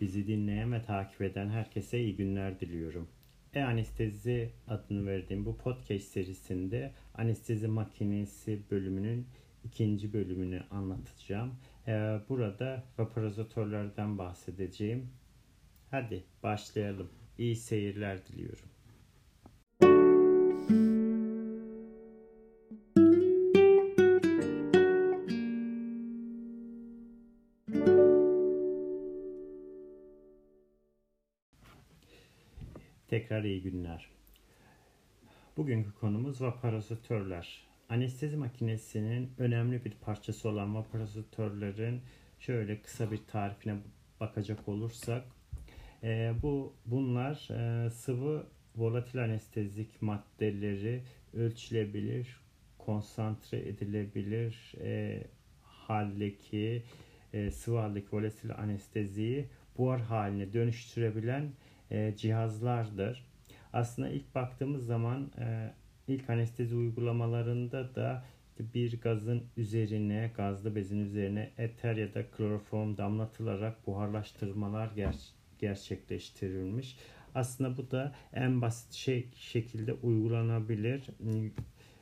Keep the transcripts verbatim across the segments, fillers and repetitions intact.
Bizi dinleyen ve takip eden herkese iyi günler diliyorum. E-Anestezi adını verdiğim bu podcast serisinde anestezi makinesi bölümünün ikinci bölümünü anlatacağım. Ee, burada vaporizatörlerden bahsedeceğim. Hadi başlayalım. İyi seyirler diliyorum. Tekrar iyi günler. Bugünkü konumuz vaporizatörler. Anestezi makinesinin önemli bir parçası olan vaporizatörlerin şöyle kısa bir tarifine bakacak olursak, e, bu bunlar e, sıvı volatil anestezik maddeleri ölçülebilir, konsantre edilebilir e, haldeki e, sıvı haldeki volatil anesteziyi buhar haline dönüştürebilen cihazlardır. Aslında ilk baktığımız zaman ilk anestezi uygulamalarında da bir gazın üzerine, gazlı bezin üzerine eter ya da kloroform damlatılarak buharlaştırmalar ger- gerçekleştirilmiş. Aslında bu da en basit şey, şekilde uygulanabilir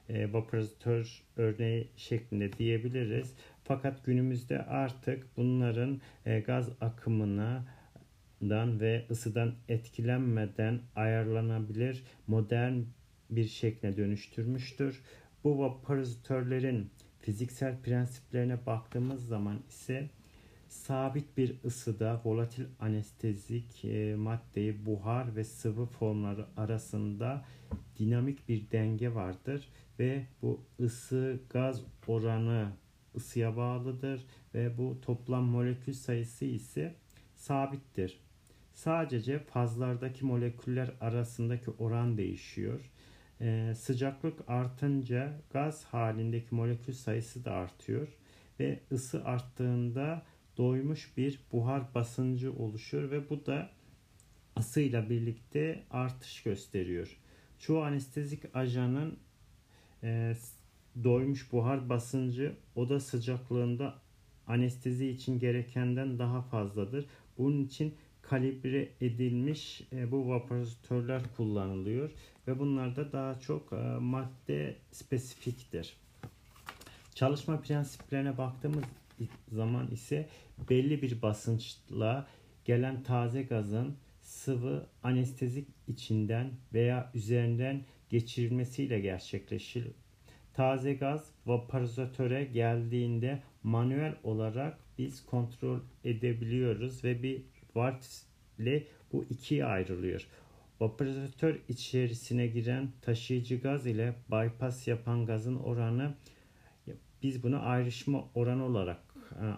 e, vaporizatör örneği şeklinde diyebiliriz. Fakat günümüzde artık bunların e, gaz akımına ve ısıdan etkilenmeden ayarlanabilir modern bir şekle dönüştürmüştür. Bu vaporizatörlerin fiziksel prensiplerine baktığımız zaman ise sabit bir ısıda volatil anestezik e, maddeyi buhar ve sıvı formları arasında dinamik bir denge vardır ve bu ısı gaz oranı ısıya bağlıdır ve bu toplam molekül sayısı ise sabittir. Sadece fazlardaki moleküller arasındaki oran değişiyor. Ee, sıcaklık artınca gaz halindeki molekül sayısı da artıyor ve ısı arttığında doymuş bir buhar basıncı oluşuyor ve bu da ısıyla birlikte artış gösteriyor. Çoğu anestezik ajanın e, doymuş buhar basıncı oda sıcaklığında anestezi için gerekenden daha fazladır. Bunun için kalibre edilmiş e, bu vaporizatörler kullanılıyor ve bunlar da daha çok e, madde spesifiktir. Çalışma prensiplerine baktığımız zaman ise belli bir basınçla gelen taze gazın sıvı anestezik içinden veya üzerinden geçirilmesiyle gerçekleşir. Taze gaz vaporizatöre geldiğinde manuel olarak biz kontrol edebiliyoruz ve bir varf ile bu ikiye ayrılıyor. Vaporizatör içerisine giren taşıyıcı gaz ile bypass yapan gazın oranı, biz bunu ayrışma oranı olarak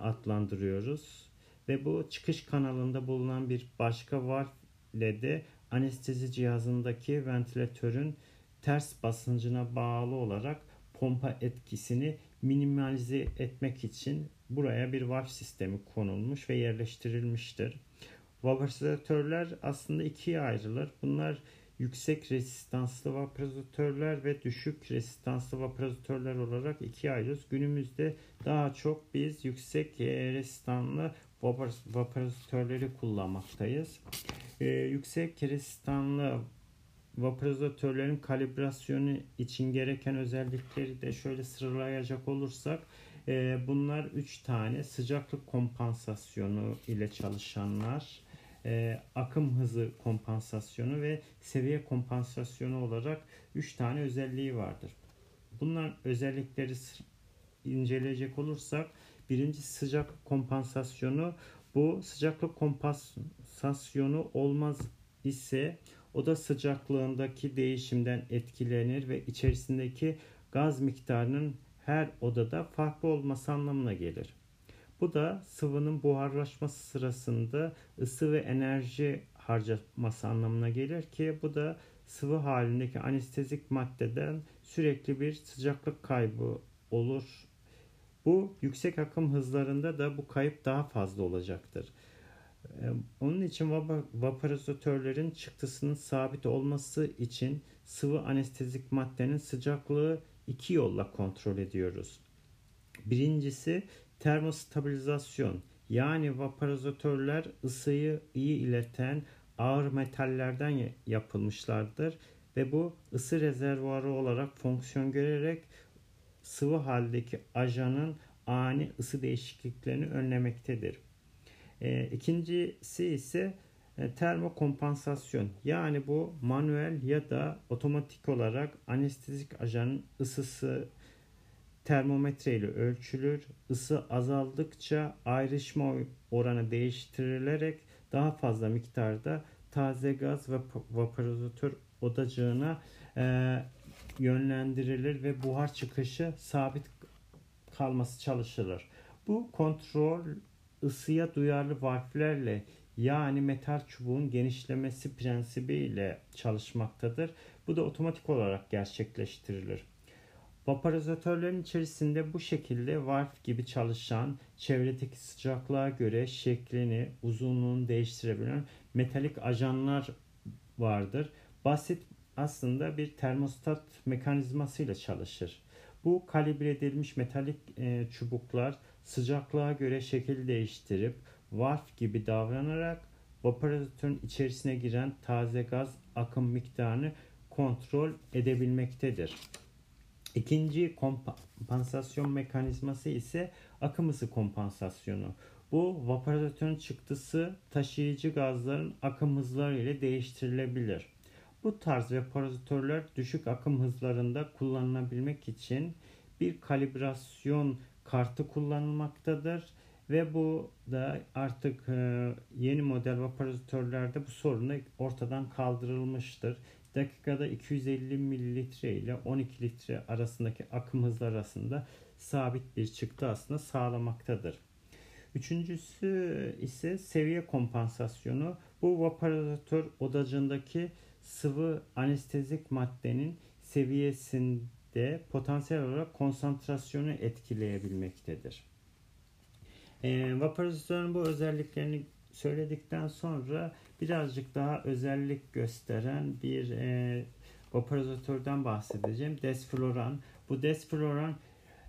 adlandırıyoruz. Ve bu çıkış kanalında bulunan bir başka varf ile de anestezi cihazındaki ventilatörün ters basıncına bağlı olarak pompa etkisini minimalize etmek için buraya bir varf sistemi konulmuş ve yerleştirilmiştir. Vaporizatörler aslında ikiye ayrılır. Bunlar yüksek rezistanslı vaporizatörler ve düşük rezistanslı vaporizatörler olarak ikiye ayrılır. Günümüzde daha çok biz yüksek rezistanslı vaporizatörleri kullanmaktayız. Ee, yüksek rezistanslı vaporizatörlerin kalibrasyonu için gereken özellikleri de şöyle sıralayacak olursak, e, bunlar üç tane: sıcaklık kompansasyonu ile çalışanlar, e, akım hızı kompansasyonu ve seviye kompansasyonu olarak üç tane özelliği vardır. Bunların özellikleri inceleyecek olursak, birinci sıcaklık kompansasyonu. Bu sıcaklık kompansasyonu olmaz ise oda sıcaklığındaki değişimden etkilenir ve içerisindeki gaz miktarının her odada farklı olması anlamına gelir. Bu da sıvının buharlaşması sırasında ısı ve enerji harcaması anlamına gelir ki bu da sıvı halindeki anestezik maddeden sürekli bir sıcaklık kaybı olur. Bu yüksek akım hızlarında da bu kayıp daha fazla olacaktır. Onun için vaporizatörlerin çıktısının sabit olması için sıvı anestezik maddenin sıcaklığı iki yolla kontrol ediyoruz. Birincisi termostabilizasyon Yani vaporizatörler ısıyı iyi ileten ağır metallerden yapılmışlardır ve bu ısı rezervuarı olarak fonksiyon görerek sıvı haldeki ajanın ani ısı değişikliklerini önlemektedir. E, ikincisi ise e, termo kompanzasyon. Yani bu manuel ya da otomatik olarak anestezik ajanın ısısı termometre ile ölçülür. Isı azaldıkça ayrışma oranı değiştirilerek daha fazla miktarda taze gaz ve vaporizatör odacığına e, yönlendirilir ve buhar çıkışı sabit kalması çalışılır. Bu kontrol ısıya duyarlı varflerle, yani metal çubuğun genişlemesi prensibiyle çalışmaktadır. Bu da otomatik olarak gerçekleştirilir. Vaporizatörlerin içerisinde bu şekilde varf gibi çalışan, çevredeki sıcaklığa göre şeklini, uzunluğunu değiştirebilen metalik ajanlar vardır. Basit aslında bir termostat mekanizmasıyla çalışır. Bu kalibre edilmiş metalik e, çubuklar sıcaklığa göre şekil değiştirip varf gibi davranarak vaporizatörün içerisine giren taze gaz akım miktarını kontrol edebilmektedir. İkinci kompansasyon mekanizması ise akım hızı kompansasyonu. Bu vaporizatörün çıktısı taşıyıcı gazların akım hızları ile değiştirilebilir. Bu tarz vaporizatörler düşük akım hızlarında kullanılabilmek için bir kalibrasyon kartı kullanılmaktadır ve bu da artık yeni model vaporizatörlerde bu sorun ortadan kaldırılmıştır. Dakikada iki yüz elli mililitre ile on iki litre arasındaki akım hızları arasında sabit bir çıktı aslında sağlamaktadır. Üçüncüsü ise seviye kompansasyonu. Bu vaporizatör odacındaki sıvı anestezik maddenin seviyesinde potansiyel olarak konsantrasyonu etkileyebilmektedir. E, vaporizatörün bu özelliklerini söyledikten sonra birazcık daha özellik gösteren bir e, vaporizatörden bahsedeceğim. Desfloran. Bu desfloran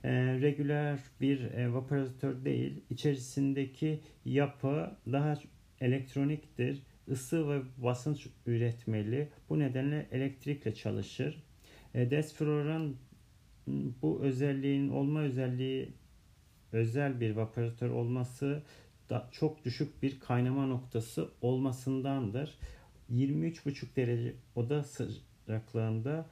e, regüler bir e, vaporizatör değil. İçerisindeki yapı daha elektroniktir. Isı ve basınç üretmeli. Bu nedenle elektrikle çalışır. E, desfluran bu özelliğin olma özelliği özel bir vaporizatör olması da çok düşük bir kaynama noktası olmasındandır. yirmi üç buçuk derece oda sıcaklığında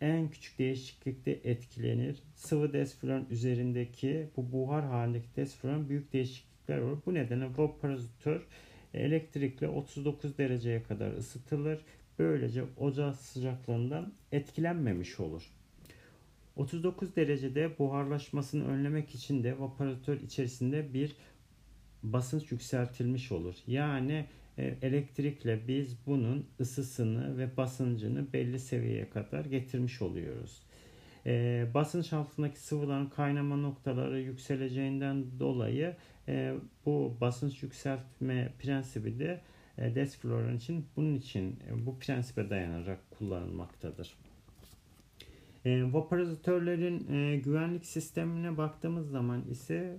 en küçük değişiklikte etkilenir. Sıvı desfluran üzerindeki bu buhar halindeki desfluran büyük değişiklikler olur. Bu nedenle vaporizatör elektrikle otuz dokuz dereceye kadar ısıtılır. Böylece oda sıcaklığından etkilenmemiş olur. otuz dokuz derecede buharlaşmasını önlemek için de vaporizatör içerisinde bir basınç yükseltilmiş olur. Yani elektrikle biz bunun ısısını ve basıncını belli seviyeye kadar getirmiş oluyoruz. E, basınç altındaki sıvıların kaynama noktaları yükseleceğinden dolayı e, bu basınç yükseltme prensibi de e, desfloran için bunun için e, bu prensibe dayanarak kullanılmaktadır. E, vaporizatörlerin e, güvenlik sistemine baktığımız zaman ise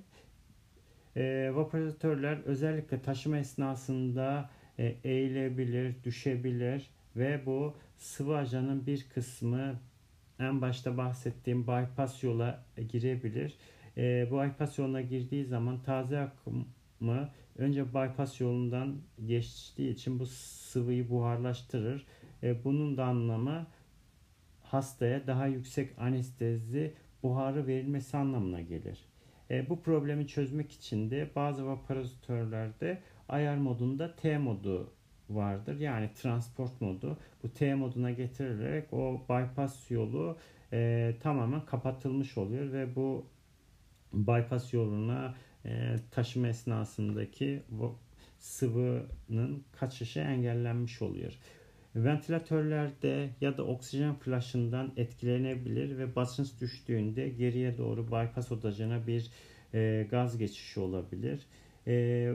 e, vaporizatörler özellikle taşıma esnasında e, eğilebilir, düşebilir ve bu sıvı ajanın bir kısmı en başta bahsettiğim bypass yola girebilir. E, bu bypass yoluna girdiği zaman taze akımı önce bypass yolundan geçtiği için bu sıvıyı buharlaştırır. E, bunun da anlamı hastaya daha yüksek anestezi buharı verilmesi anlamına gelir. E, bu problemi çözmek için de bazı vaporizatörlerde ayar modunda T modu vardır. Yani transport modu. Bu T moduna getirilerek o bypass yolu e, tamamen kapatılmış oluyor ve bu bypass yoluna e, taşıma esnasındaki sıvının kaçışı engellenmiş oluyor. Ventilatörlerde ya da oksijen flaşından etkilenebilir ve basınç düştüğünde geriye doğru bypass odacına bir e, gaz geçişi olabilir. E,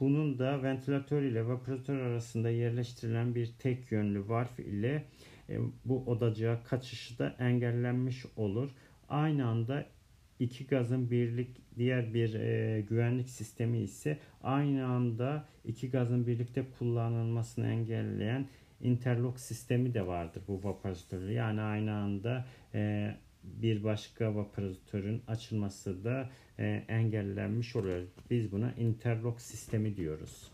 Bunun da ventilatör ile vaporizatör arasında yerleştirilen bir tek yönlü varf ile bu odacığa kaçışı da engellenmiş olur. Aynı anda iki gazın birlik diğer bir e, güvenlik sistemi ise aynı anda iki gazın birlikte kullanılmasını engelleyen interlock sistemi de vardır bu vaporizatörde. Yani aynı anda e, bir başka vaporizatörün açılması da e, engellenmiş oluyor. Biz buna interlock sistemi diyoruz.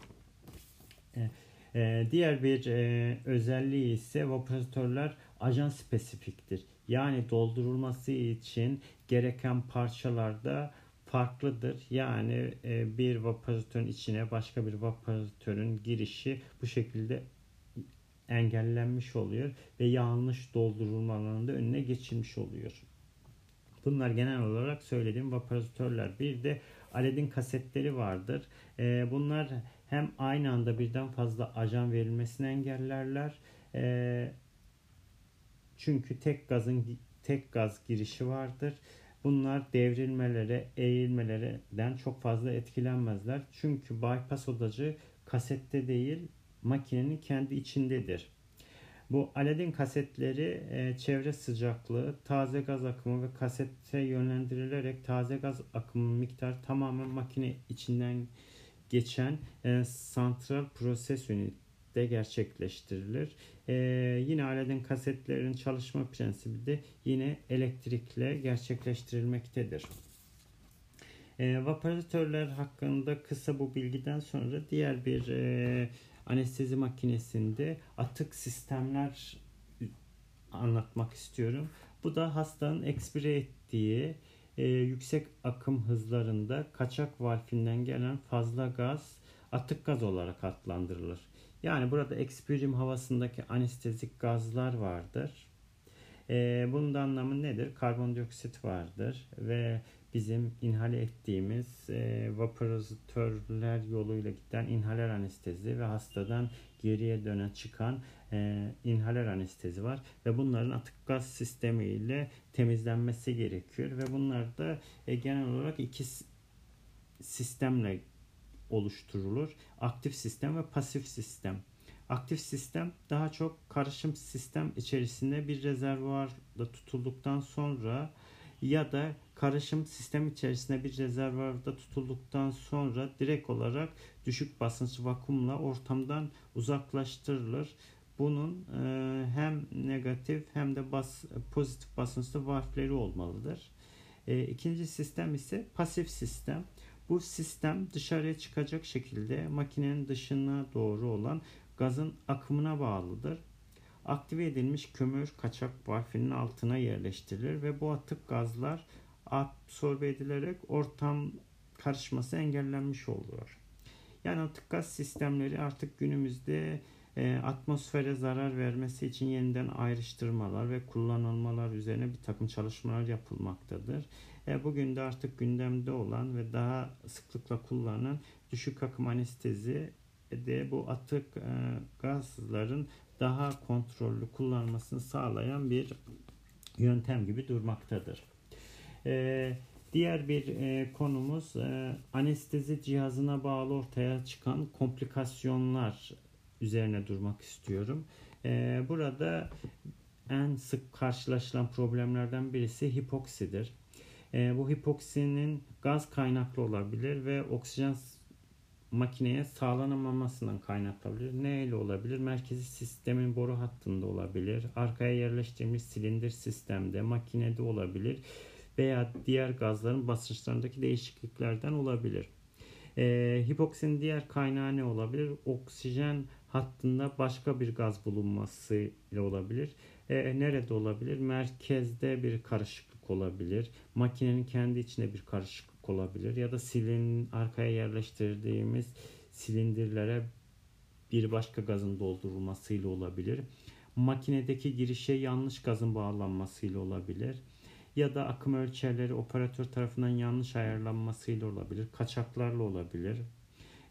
E, e, diğer bir e, özelliği ise vaporizatörler ajan spesifiktir. Yani doldurulması için gereken parçalarda farklıdır. Yani e, bir vaporizatörün içine başka bir vaporizatörün girişi bu şekilde engellenmiş oluyor ve yanlış doldurulmalarının da önüne geçilmiş oluyor. Bunlar genel olarak söylediğim vaporizatörler. Bir de Aladdin kasetleri vardır. E, bunlar hem aynı anda birden fazla ajan verilmesini engellerler. E, Çünkü tek gazın tek gaz girişi vardır. Bunlar devrilmelere, eğilmelerden çok fazla etkilenmezler. Çünkü bypass odacı kasette değil, makinenin kendi içindedir. Bu Aladdin kasetleri e, çevre sıcaklığı, taze gaz akımı ve kasete yönlendirilerek taze gaz akımı miktarı tamamen makine içinden geçen e, santral proses ünitesi de gerçekleştirilir. Ee, yine Aladdin kasetlerin çalışma prensibi de yine elektrikle gerçekleştirilmektedir. Ee, vaporizatörler hakkında kısa bu bilgiden sonra diğer bir e, anestezi makinesinde atık sistemler anlatmak istiyorum. Bu da hastanın ekspire ettiği e, yüksek akım hızlarında kaçak valfinden gelen fazla gaz atık gaz olarak adlandırılır. Yani burada ekspirim havasındaki anestezik gazlar vardır. E, bunun da anlamı nedir? Karbondioksit vardır ve bizim inhale ettiğimiz e, vaporizatörler yoluyla giden inhaler anestezi ve hastadan geriye dönen çıkan e, inhaler anestezi var. Ve bunların atık gaz sistemiyle temizlenmesi gerekiyor. Ve bunlar da e, genel olarak iki sistemle oluşturulur. Aktif sistem ve pasif sistem. Aktif sistem daha çok karışım sistem içerisinde bir rezervuarda tutulduktan sonra ya da karışım sistem içerisinde bir rezervuarda tutulduktan sonra direkt olarak düşük basınç vakumla ortamdan uzaklaştırılır. Bunun hem negatif hem de bas, pozitif basınçlı varfleri olmalıdır. İkinci sistem ise pasif sistem. Bu sistem dışarıya çıkacak şekilde makinenin dışına doğru olan gazın akımına bağlıdır. Aktive edilmiş kömür kaçak varfinin altına yerleştirilir ve bu atık gazlar absorbe edilerek ortam karışması engellenmiş oluyor. Yani atık gaz sistemleri artık günümüzde e, atmosfere zarar vermesi için yeniden ayrıştırmalar ve kullanılmalar üzerine bir takım çalışmalar yapılmaktadır. Bugün de artık gündemde olan ve daha sıklıkla kullanılan düşük akım anestezi de bu atık gazların daha kontrollü kullanılmasını sağlayan bir yöntem gibi durmaktadır. Diğer bir konumuz anestezi cihazına bağlı ortaya çıkan komplikasyonlar üzerine durmak istiyorum. Burada en sık karşılaşılan problemlerden birisi hipoksidir. E, bu hipoksinin gaz kaynaklı olabilir ve oksijen makineye sağlanamamasından kaynaklanabilir. Neyle olabilir? Merkezi sistemin boru hattında olabilir. Arkaya yerleştirilmiş silindir sistemde, makinede olabilir. Veya diğer gazların basınçlarındaki değişikliklerden olabilir. E, hipoksinin diğer kaynağı ne olabilir? Oksijen hattında başka bir gaz bulunması ile olabilir. E, nerede olabilir? Merkezde bir karışıklık olabilir. Makinenin kendi içinde bir karışıklık olabilir. Ya da silin arkaya yerleştirdiğimiz silindirlere bir başka gazın doldurulmasıyla olabilir. Makinedeki girişe yanlış gazın bağlanmasıyla olabilir. Ya da akım ölçerleri operatör tarafından yanlış ayarlanmasıyla olabilir. Kaçaklarla olabilir.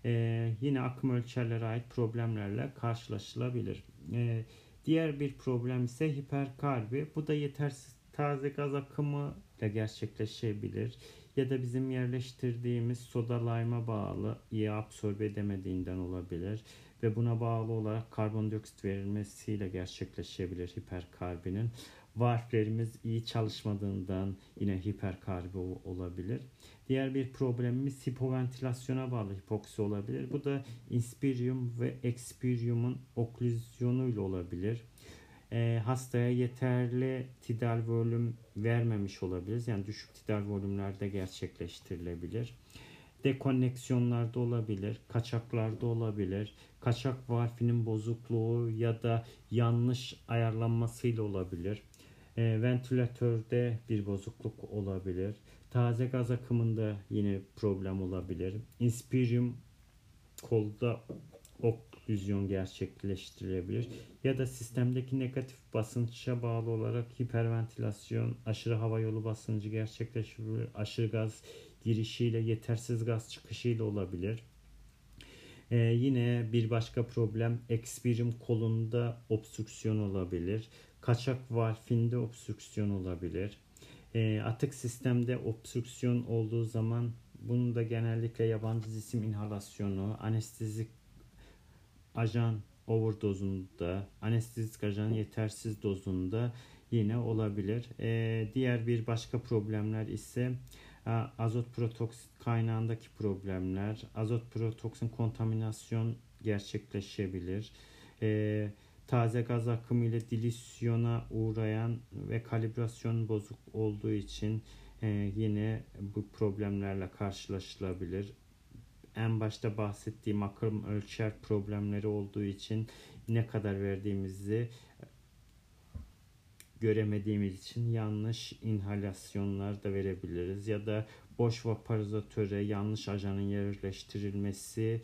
E, yine akım ölçerlere ait problemlerle karşılaşılabilir. E, Diğer bir problem ise hiperkarbı. Bu da yetersiz taze gaz akımı ile gerçekleşebilir. Ya da bizim yerleştirdiğimiz soda lime'a bağlı iyi absorbe edemediğinden olabilir. Ve buna bağlı olarak karbondioksit verilmesiyle gerçekleşebilir hiperkarbinin. varflerimiz iyi çalışmadığından yine hiperkarbı olabilir. Diğer bir problemimiz hipoventilasyona bağlı hipoksi olabilir. Bu da inspirium ve expiriumun oklüzyonuyla olabilir. E, hastaya yeterli tidal volüm vermemiş olabiliriz. Yani düşük tidal volümlerde gerçekleştirilebilir. Dekoneksiyonlarda olabilir, kaçaklarda olabilir, kaçak varfinin bozukluğu ya da yanlış ayarlanmasıyla olabilir. E, ventilatörde bir bozukluk olabilir. Taze gaz akımında yine problem olabilir. Inspirium kolda oklüzyon gerçekleştirilebilir. Ya da sistemdeki negatif basınça bağlı olarak hiperventilasyon, aşırı hava yolu basıncı gerçekleşebilir. Aşırı gaz girişiyle, yetersiz gaz çıkışıyla olabilir. Ee, yine bir başka problem ekspirim kolunda obstrüksiyon olabilir. Kaçak varfinde obstrüksiyon olabilir. Ee, atık sistemde obstrüksiyon olduğu zaman bunu da genellikle yabancı cisim inhalasyonu, anestezik ajan overdozunda, anestezik ajan yetersiz dozunda yine olabilir. Ee, diğer bir başka problemler ise azot protoksit kaynağındaki problemler, azot protoksin kontaminasyon gerçekleşebilir. E, taze gaz akımı ile dilisiyona uğrayan ve kalibrasyon bozuk olduğu için e, yine bu problemlerle karşılaşılabilir. En başta bahsettiğim akım ölçer problemleri olduğu için ne kadar verdiğimizi göremediğimiz için yanlış inhalasyonlar da verebiliriz ya da boş vaporizatöre yanlış ajanın yerleştirilmesi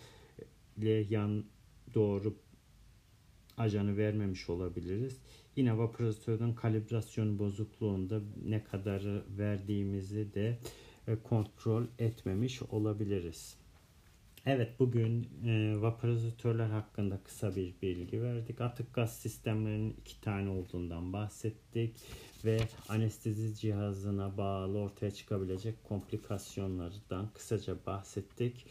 ile yan doğru ajanı vermemiş olabiliriz. Yine vaporizatörün kalibrasyon bozukluğunda ne kadar verdiğimizi de kontrol etmemiş olabiliriz. Evet, bugün e, vaporizatörler hakkında kısa bir bilgi verdik. Atık gaz sistemlerinin iki tane olduğundan bahsettik ve anestezi cihazına bağlı ortaya çıkabilecek komplikasyonlardan kısaca bahsettik.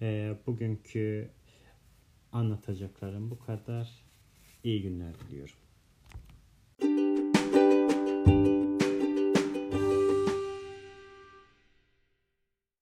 E, bugünkü anlatacaklarım bu kadar. İyi günler diliyorum.